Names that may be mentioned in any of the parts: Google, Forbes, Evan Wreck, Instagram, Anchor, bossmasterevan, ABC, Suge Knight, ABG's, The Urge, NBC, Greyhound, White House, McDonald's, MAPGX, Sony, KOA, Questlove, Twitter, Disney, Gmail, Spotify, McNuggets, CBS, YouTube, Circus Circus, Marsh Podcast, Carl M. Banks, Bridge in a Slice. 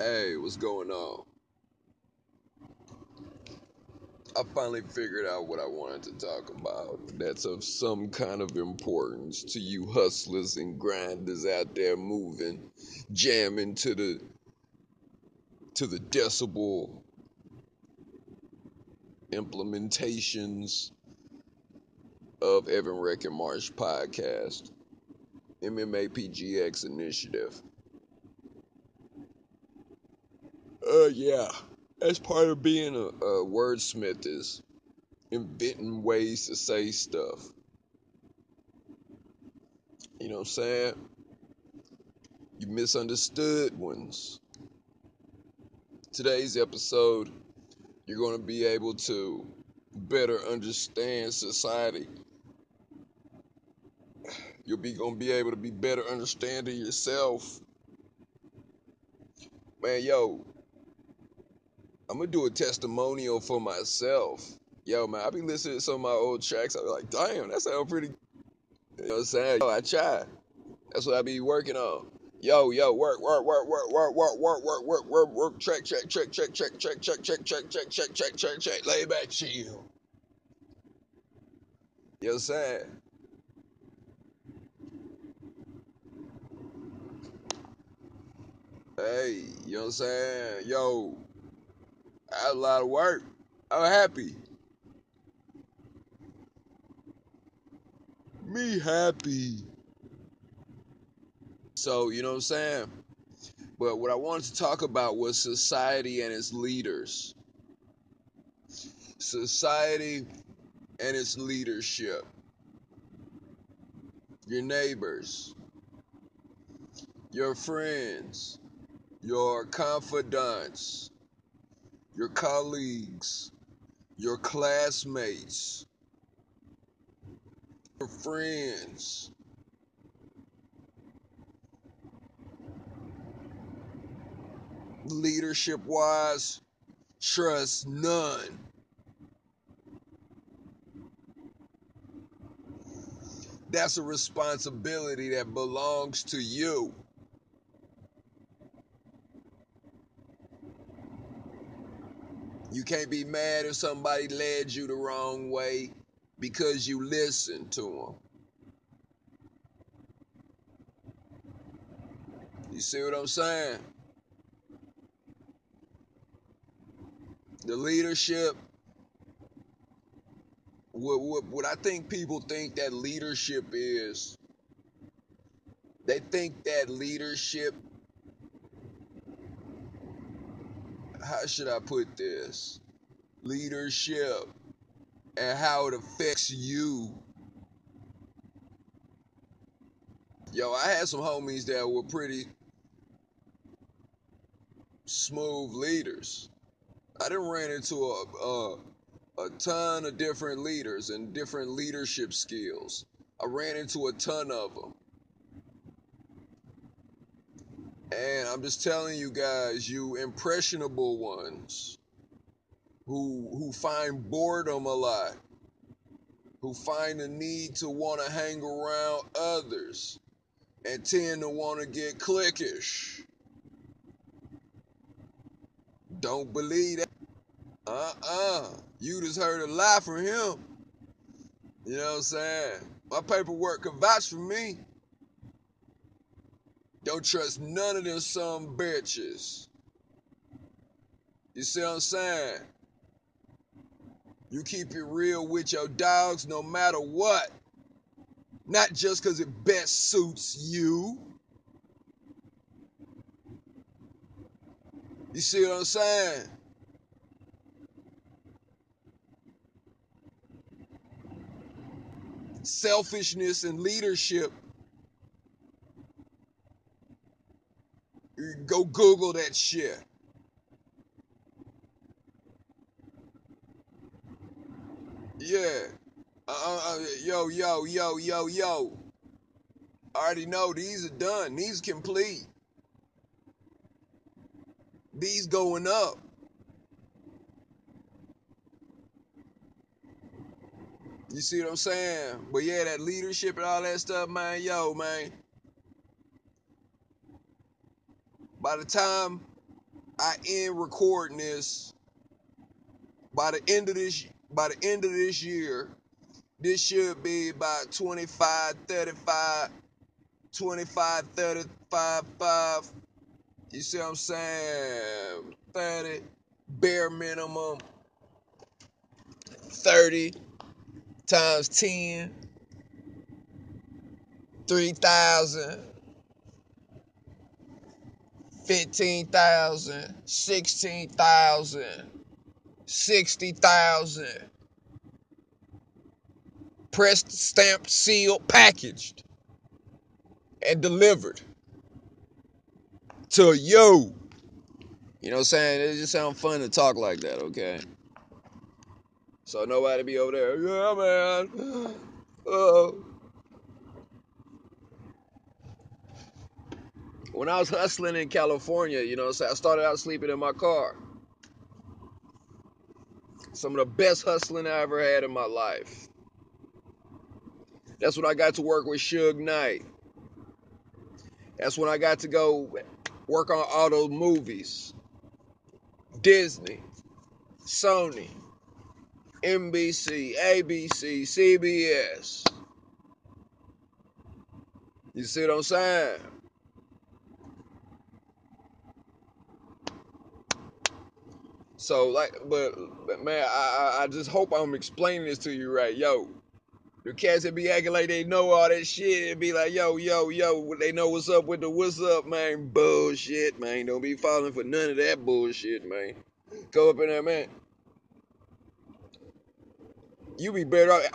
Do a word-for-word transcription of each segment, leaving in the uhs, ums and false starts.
Hey, what's going on? I finally figured out what I wanted to talk about that's of some kind of importance to you hustlers and grinders out there moving, jamming to the to the decibel implementations of Evan Wreck and Marsh Podcast, M M A P G X initiative. Uh, yeah, that's part of being a, a wordsmith is inventing ways to say stuff. You know what I'm saying? You misunderstood ones. Today's episode, you're going to be able to better understand society. You'll be going to be able to be better understanding yourself. Man, yo. I'm going to do a testimonial for myself. Yo, man, I be listening to some of my old tracks. I be like, damn, that sounds pretty good. You know what I'm saying? Yo, I try. That's what I be working on. Yo, yo, work, work, work, work, work, work, work, work, work, work, work, check, check, check, check, check, check, check, check, check, check, check, check, check, check, lay back, chill. You know what I'm saying? Hey, you know what I'm saying? Yo. I had a lot of work. I'm happy. Me happy. So, you know what I'm saying? But what I wanted to talk about was society and its leaders. Society and its leadership. Your neighbors. Your friends. Your confidants. Your colleagues, your classmates, your friends. Leadership-wise, trust none. That's a responsibility that belongs to you. You can't be mad if somebody led you the wrong way because you listened to them. You see what I'm saying? The leadership, what, what, what I think people think that leadership is, they think that leadership, how should I put this? Leadership and how it affects you. Yo, I had some homies that were pretty smooth leaders. I done ran into a, a, a ton of different leaders and different leadership skills. I ran into a ton of them. And I'm just telling you guys, you impressionable ones who who find boredom a lot, who find the need to want to hang around others and tend to want to get cliquish. Don't believe that. Uh-uh. You just heard a lie from him. You know what I'm saying? My paperwork can vouch for me. Don't trust none of them some bitches. You see what I'm saying? You keep it real with your dogs no matter what. Not just because it best suits you. You see what I'm saying? Selfishness and leadership. Go Google that shit. Yeah. Uh, uh, yo, yo, yo, yo, yo. I already know these are done. These complete. These going up. You see what I'm saying? But yeah, that leadership and all that stuff, man. Yo, man. By the time I end recording this. By the end of this, by the end of this year, this should be about twenty-five, thirty-five, twenty-five, thirty-five, five. You see what I'm saying? thirty, bare minimum. thirty times ten. three thousand. fifteen thousand. sixteen thousand. sixty thousand. Pressed, stamped, sealed, packaged, and delivered to you. You know what I'm saying? It just sounds fun to talk like that, okay? So nobody be over there, yeah, man. Oh. When I was hustling in California, you know what I'm saying? I started out sleeping in my car. Some of the best hustling I ever had in my life. That's when I got to work with Suge Knight. That's when I got to go work on all those movies. Disney, Sony, N B C, A B C, C B S. You see what I'm saying? So, like, but, but man, I, I just hope I'm explaining this to you right. Yo, the cats that be acting like they know all that shit, it be like, yo, yo, yo, they know what's up with the what's up, man. Bullshit, man. Don't be falling for none of that bullshit, man. Go up in there, man. You be better off.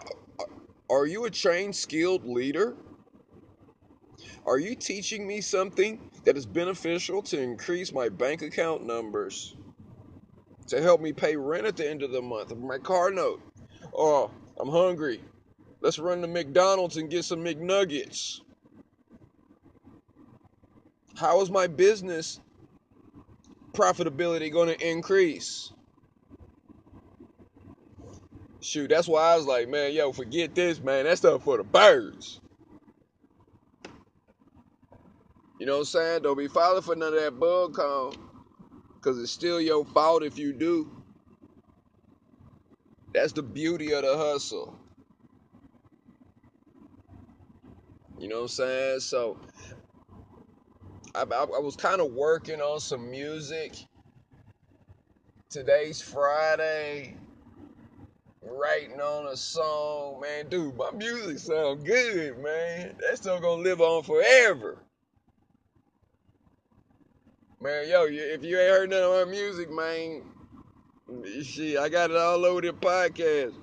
Are you a trained, skilled leader? Are you teaching me something that is beneficial to increase my bank account numbers? To help me pay rent at the end of the month, my car note. Oh, I'm hungry. Let's run to McDonald's and get some McNuggets. How is my business profitability going to increase? Shoot, that's why I was like, man, yo, forget this, man. That's stuff for the birds. You know what I'm saying? Don't be filing for none of that bug call. Because it's still your fault if you do. That's the beauty of the hustle. You know what I'm saying? So, I, I, I was kind of working on some music. Today's Friday. Writing on a song. Man, dude, my music sounds good, man. That's still going to live on forever. Man, yo, if you ain't heard none of my music, man, shit, I got it all over the podcast.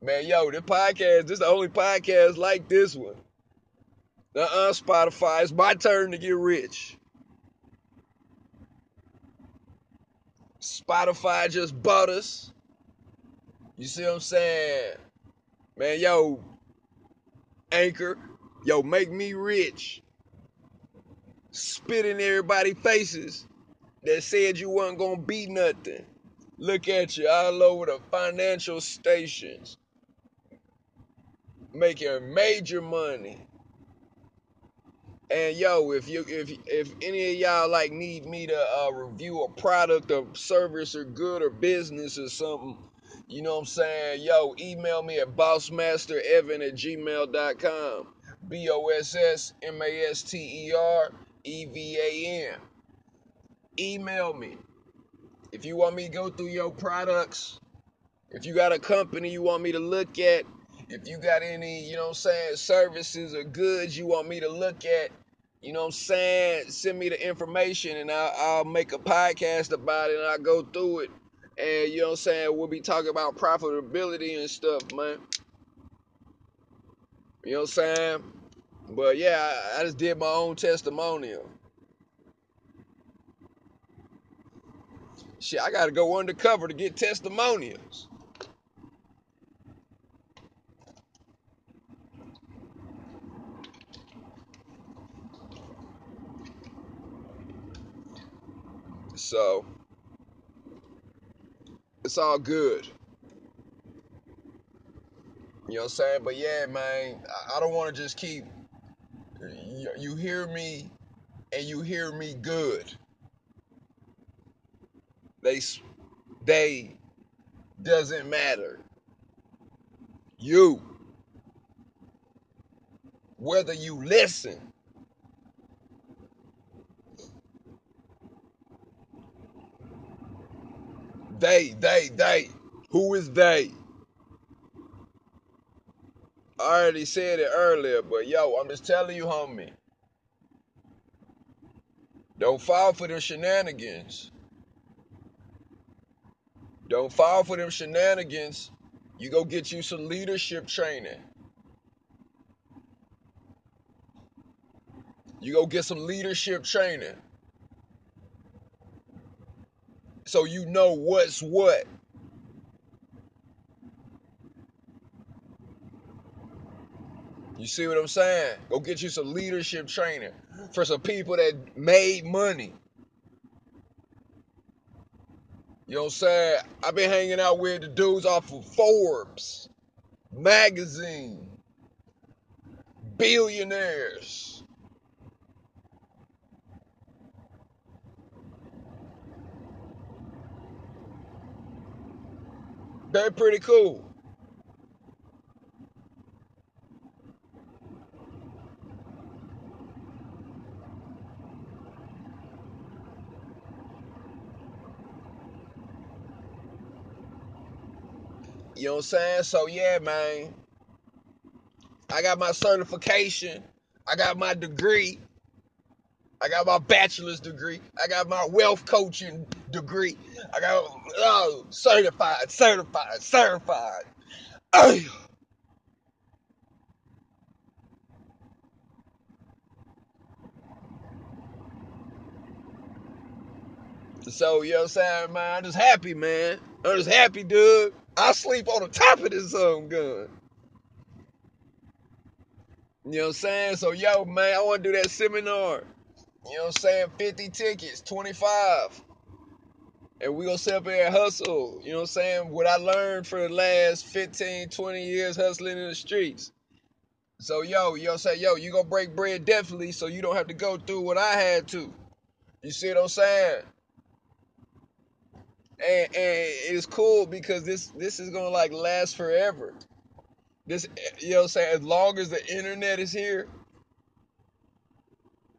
Man, yo, this podcast, this is the only podcast like this one. Uh-uh, Spotify, it's my turn to get rich. Spotify just bought us. You see what I'm saying? Man, yo, Anchor, yo, make me rich. Spit in everybody's faces that said you wasn't gonna be nothing. Look at you all over the financial stations, making major money. And yo, if you if if any of y'all like need me to uh, review a product or service or good or business or something, you know what I'm saying? Yo, email me at bossmasterevan at gmail dot com. B O S S M A S T E R E V A N. Email me. If you want me to go through your products, if you got a company you want me to look at, if you got any, you know what I'm saying, services or goods you want me to look at, you know what I'm saying, send me the information and I'll, I'll make a podcast about it and I'll go through it. And, you know what I'm saying, we'll be talking about profitability and stuff, man. You know what I'm saying? But yeah, I, I just did my own testimonial. Shit, I gotta go undercover to get testimonials. So, it's all good. You know what I'm saying? But yeah, man, I, I don't want to just keep... You hear me, and you hear me good. They, they doesn't matter. You, whether you listen They, they, they. Who is they? I already said it earlier, but yo, I'm just telling you, homie. Don't fall for them shenanigans. Don't fall for them shenanigans. You go get you some leadership training. You go get some leadership training. So you know what's what. You see what I'm saying? Go get you some leadership training for some people that made money. You know what I'm saying? I've been hanging out with the dudes off of Forbes magazine. Billionaires. They're pretty cool. You know what I'm saying? So yeah, man. I got my certification. I got my degree. I got my bachelor's degree. I got my wealth coaching degree. I got oh, certified, certified, certified. Ugh. So, you know what I'm saying, man? I'm just happy, man. I'm just happy, dude. I sleep on the top of this um, gun. You know what I'm saying? So, yo, man, I want to do that seminar. You know what I'm saying? fifty tickets, twenty-five. And we gonna sit up here and hustle. You know what I'm saying? What I learned for the last fifteen, twenty years hustling in the streets. So, yo, you know what I'm saying? Yo, you gonna break bread definitely so you don't have to go through what I had to. You see what I'm saying? And, and it's cool because this, this is gonna, like, last forever. This, you know what I'm saying? As long as the internet is here,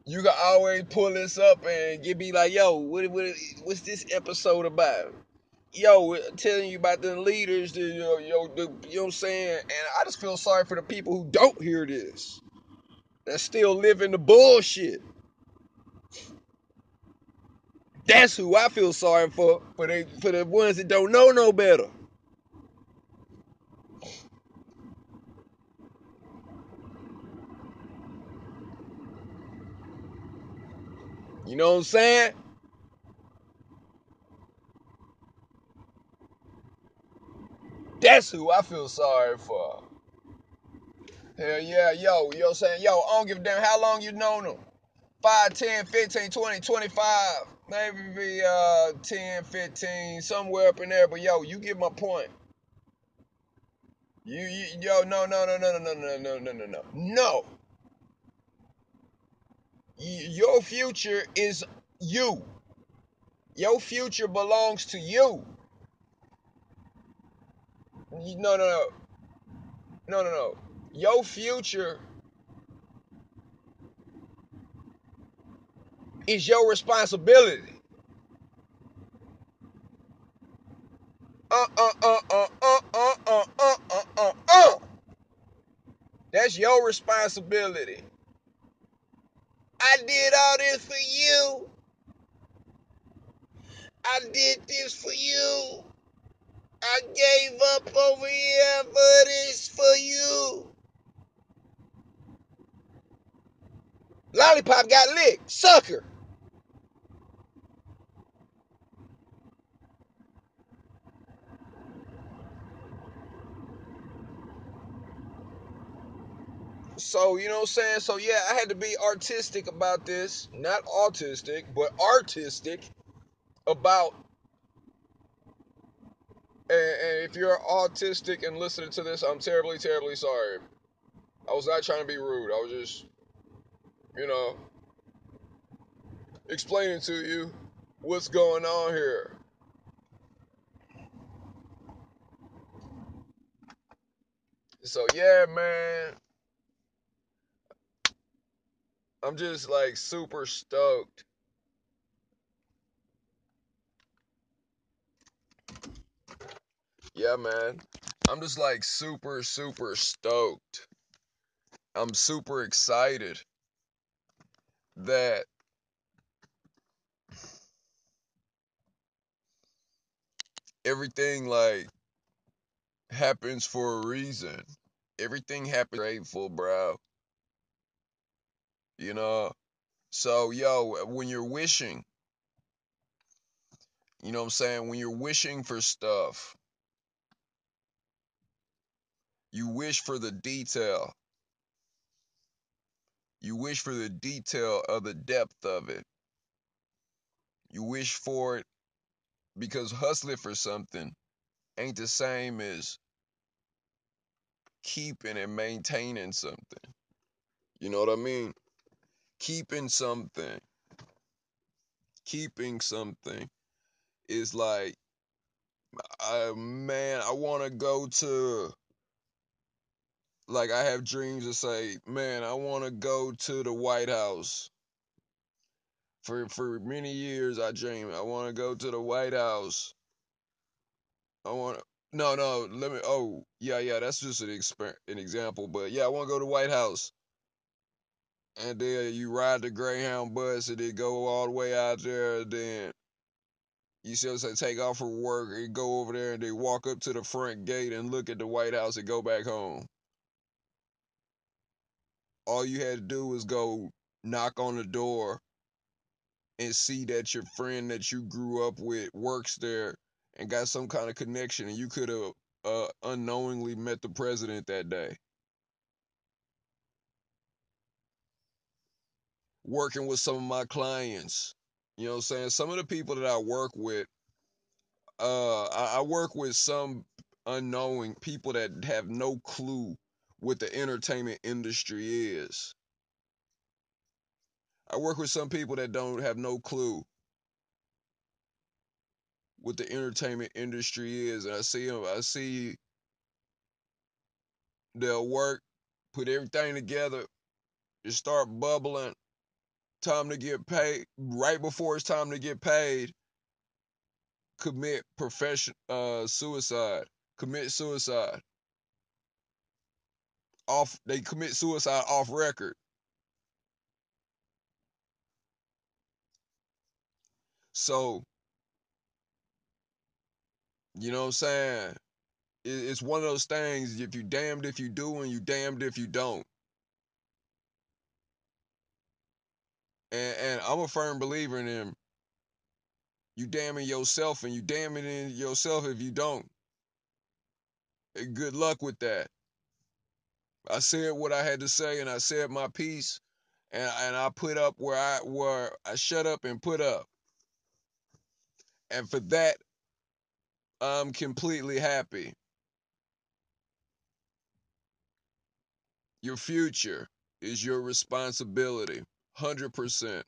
you can always pull this up and get be like, yo, what, what, what's this episode about? Yo, I'm telling you about the leaders, the, you, know, the, you know what I'm saying? And I just feel sorry for the people who don't hear this, that still live in the bullshit. That's who I feel sorry for, for, they, for the ones that don't know no better. You know what I'm saying? That's who I feel sorry for. Hell yeah, yo, you know what I'm saying? Yo, I don't give a damn how long you known them. five, ten, fifteen, twenty, twenty-five, maybe uh, ten, fifteen, somewhere up in there. But yo, you get my point. You, you yo, no, no, no, no, no, no, no, no, no, no. No. Your future is you. Your future belongs to you. No, no, no. No, no, no. Your future is your responsibility. Uh, uh, uh, uh, uh, uh, uh, uh, uh, uh, uh. That's your responsibility. I did all this for you. I did this for you. I gave up over here for this for you. Lollipop got licked. Sucker. So, you know what I'm saying? So, yeah, I had to be artistic about this. Not autistic, but artistic about... And, and if you're autistic and listening to this, I'm terribly, terribly sorry. I was not trying to be rude. I was just, you know, explaining to you what's going on here. So yeah, man, I'm just like super stoked yeah man I'm just like super super stoked I'm super excited that everything like happens for a reason. Everything happens. Grateful, bro. You know? So, yo, when you're wishing, you know what I'm saying? When you're wishing for stuff, you wish for the detail. You wish for the detail of the depth of it. You wish for it because hustling for something ain't the same as keeping and maintaining something. You know what I mean? Keeping something. Keeping something is like, I, man, I want to go to, like, I have dreams that say, man, I want to go to the White House. For, for many years, I dreamed, I want to go to the White House. I want to, no, no, let me, oh, yeah, yeah, that's just an, exper- an example, but yeah, I want to go to the White House. And then you ride the Greyhound bus, and then go all the way out there, and then you see what I'm saying, take off from work, and go over there, and then walk up to the front gate and look at the White House and go back home. All you had to do was go knock on the door and see that your friend that you grew up with works there and got some kind of connection, and you could have uh, unknowingly met the president that day. Working with some of my clients, you know what I'm saying? Some of the people that I work with, uh, I, I work with some unknowing people that have no clue what the entertainment industry is. I work with some people that don't have no clue what the entertainment industry is, and I see them, I see they'll work, put everything together, just start bubbling, time to get paid, right before it's time to get paid, commit profession, uh, suicide, commit suicide, off, they commit suicide off record. So, you know what I'm saying? It's one of those things, if you damned if you do and you damned if you don't. And, and I'm a firm believer in them. You damning yourself and you damning in yourself if you don't. And good luck with that. I said what I had to say and I said my piece. And, and I put up where I, where I shut up and put up. And for that, I'm completely happy. Your future is your responsibility, one hundred percent.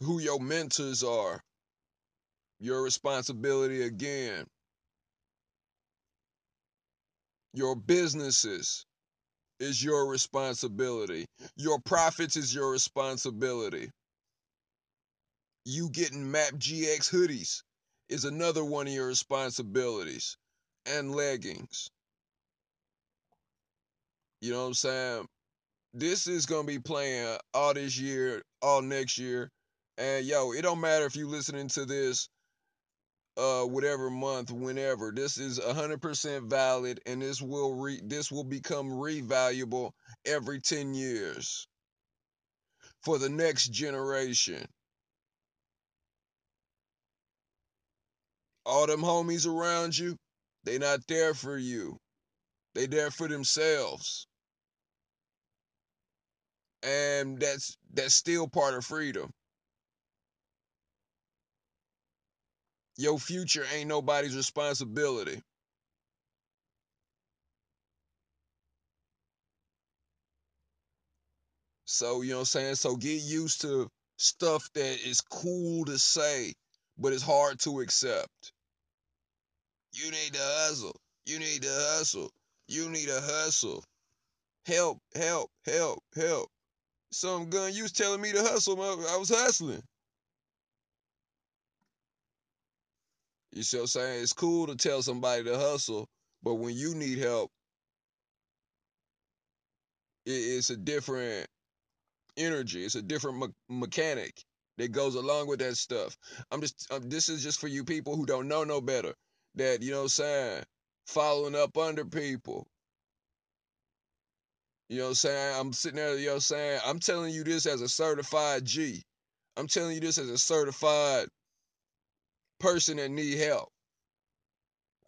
Who your mentors are, your responsibility again. Your businesses is your responsibility. Your profits is your responsibility. You getting MAPGX hoodies is another one of your responsibilities, and leggings. You know what I'm saying? This is going to be playing all this year, all next year. And, yo, it don't matter if you're listening to this uh, whatever month, whenever. This is one hundred percent valid, and this will re- this will become revaluable every ten years for the next generation. All them homies around you, they not there for you. They there for themselves. And that's that's still part of freedom. Your future ain't nobody's responsibility. So, you know what I'm saying? So get used to stuff that is cool to say, but it's hard to accept. You need to hustle. You need to hustle. You need to hustle. Help, help, help, help. Some gun, you was telling me to hustle. I was hustling. You see what I'm saying? It's cool to tell somebody to hustle, but when you need help, it's a different energy. It's a different me- mechanic that goes along with that stuff. I'm just, I'm, this is just for you people who don't know no better. That, you know what I'm saying, following up under people. You know what I'm saying? I'm sitting there, you know what I'm saying? I'm telling you this as a certified G. I'm telling you this as a certified person that need help.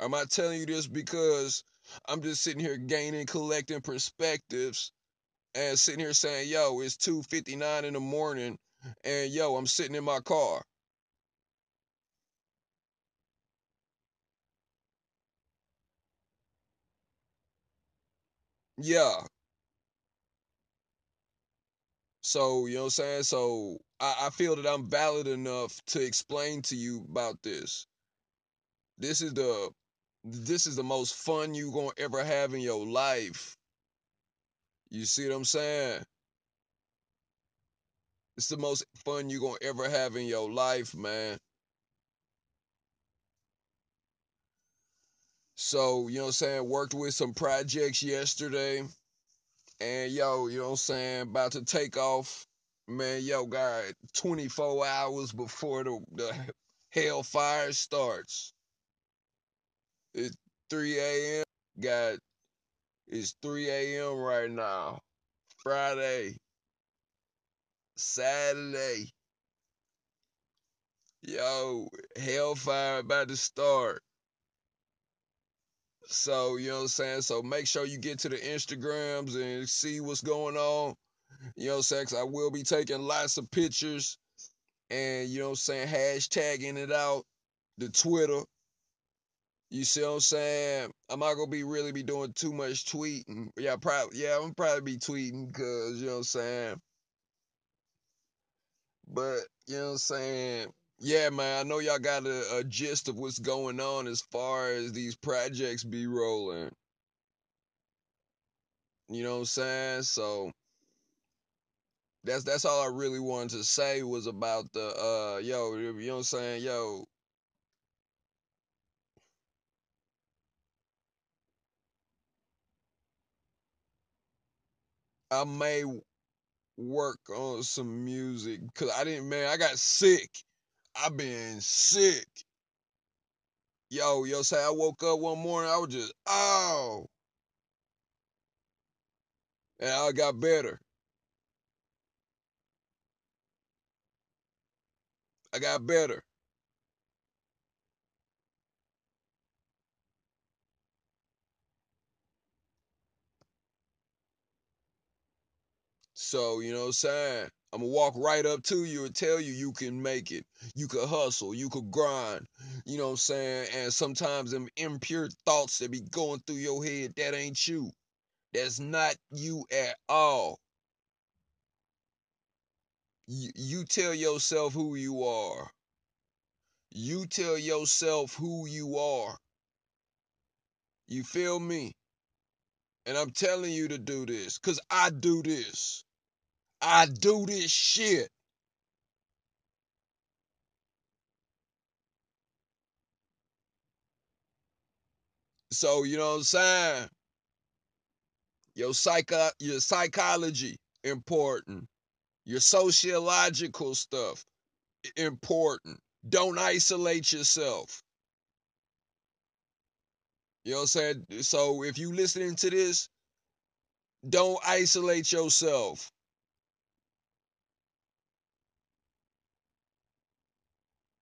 Am I telling you this because I'm just sitting here gaining, collecting perspectives and sitting here saying, yo, it's two fifty-nine in the morning and, yo, I'm sitting in my car? Yeah. So, you know what I'm saying? So I, I feel that I'm valid enough to explain to you about this. This is the this is the most fun you gonna ever have in your life. You see what I'm saying? It's the most fun you gonna ever have in your life, man. So, you know what I'm saying, worked with some projects yesterday. And, yo, you know what I'm saying, about to take off. Man, yo, God, twenty-four hours before the, the hellfire starts. It's three a.m. God, it's three a.m. right now. Friday. Saturday. Yo, hellfire about to start. So, you know what I'm saying? So make sure you get to the Instagrams and see what's going on. You know what I'm saying? 'Cause I will be taking lots of pictures and, you know what I'm saying, hashtagging it out, the Twitter. You see what I'm saying? I'm not going to be really be doing too much tweeting. Yeah, probably, yeah, I'm probably be tweeting because, you know what I'm saying? But, you know what I'm saying? Yeah, man, I know y'all got a, a gist of what's going on as far as these projects be rolling. You know what I'm saying? So that's that's all I really wanted to say was about the, uh, yo, you know what I'm saying? Yo. I may work on some music because I didn't, man, I got sick. I've been sick. Yo, yo, say I woke up one morning, I was just, oh. And I got better. I got better. So, you know what I'm saying? I'm going to walk right up to you and tell you you can make it. You could hustle. You could grind. You know what I'm saying? And sometimes them impure thoughts that be going through your head, that ain't you. That's not you at all. You, you tell yourself who you are. You tell yourself who you are. You feel me? And I'm telling you to do this because I do this. I do this shit. So, you know what I'm saying? Your psycho, your psychology, important. Your sociological stuff, important. Don't isolate yourself. You know what I'm saying? So, if you listening to this, don't isolate yourself.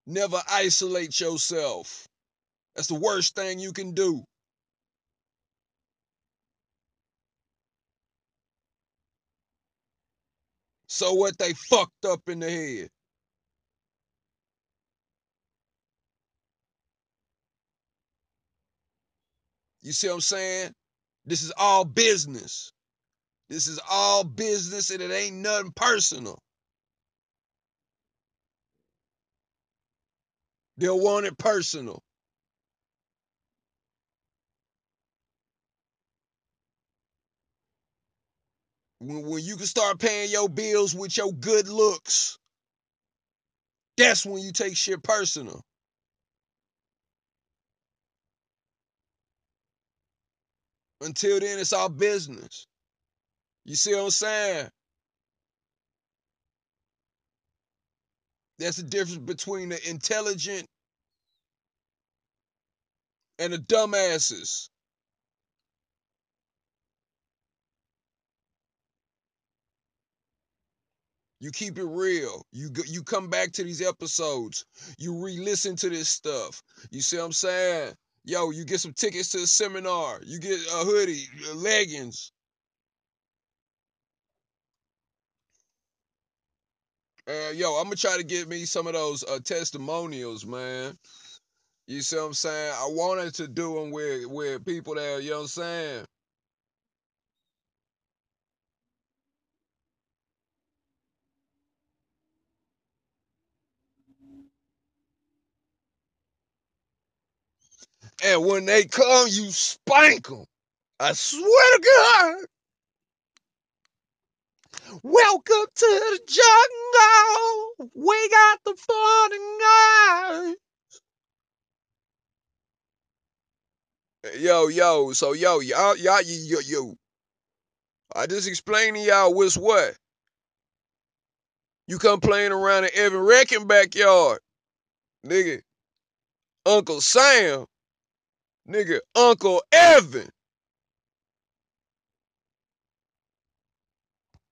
Never isolate yourself. That's the worst thing you can do. So what, they fucked up in the head. You see what I'm saying? This is all business. This is all business and it ain't nothing personal. They'll want it personal. When, when you can start paying your bills with your good looks, that's when you take shit personal. Until then, it's all business. You see what I'm saying? That's the difference between the intelligent and the dumbasses. You keep it real. You you come back to these episodes. You re-listen to this stuff. You see what I'm saying? Yo, you get some tickets to a seminar. You get a hoodie, leggings. Uh, yo, I'm going to try to get me some of those uh, testimonials, man. You see what I'm saying? I wanted to do them with, with people that, you know what I'm saying? And when they come, you spank them. I swear to God. Welcome to the jungle. We got the fun and guys. Yo, yo, so yo, y'all, y'all, yo, yo. I just explained to y'all what's what. You come playing around in Evan Wreck backyard. Nigga, Uncle Sam. Nigga, Uncle Evan.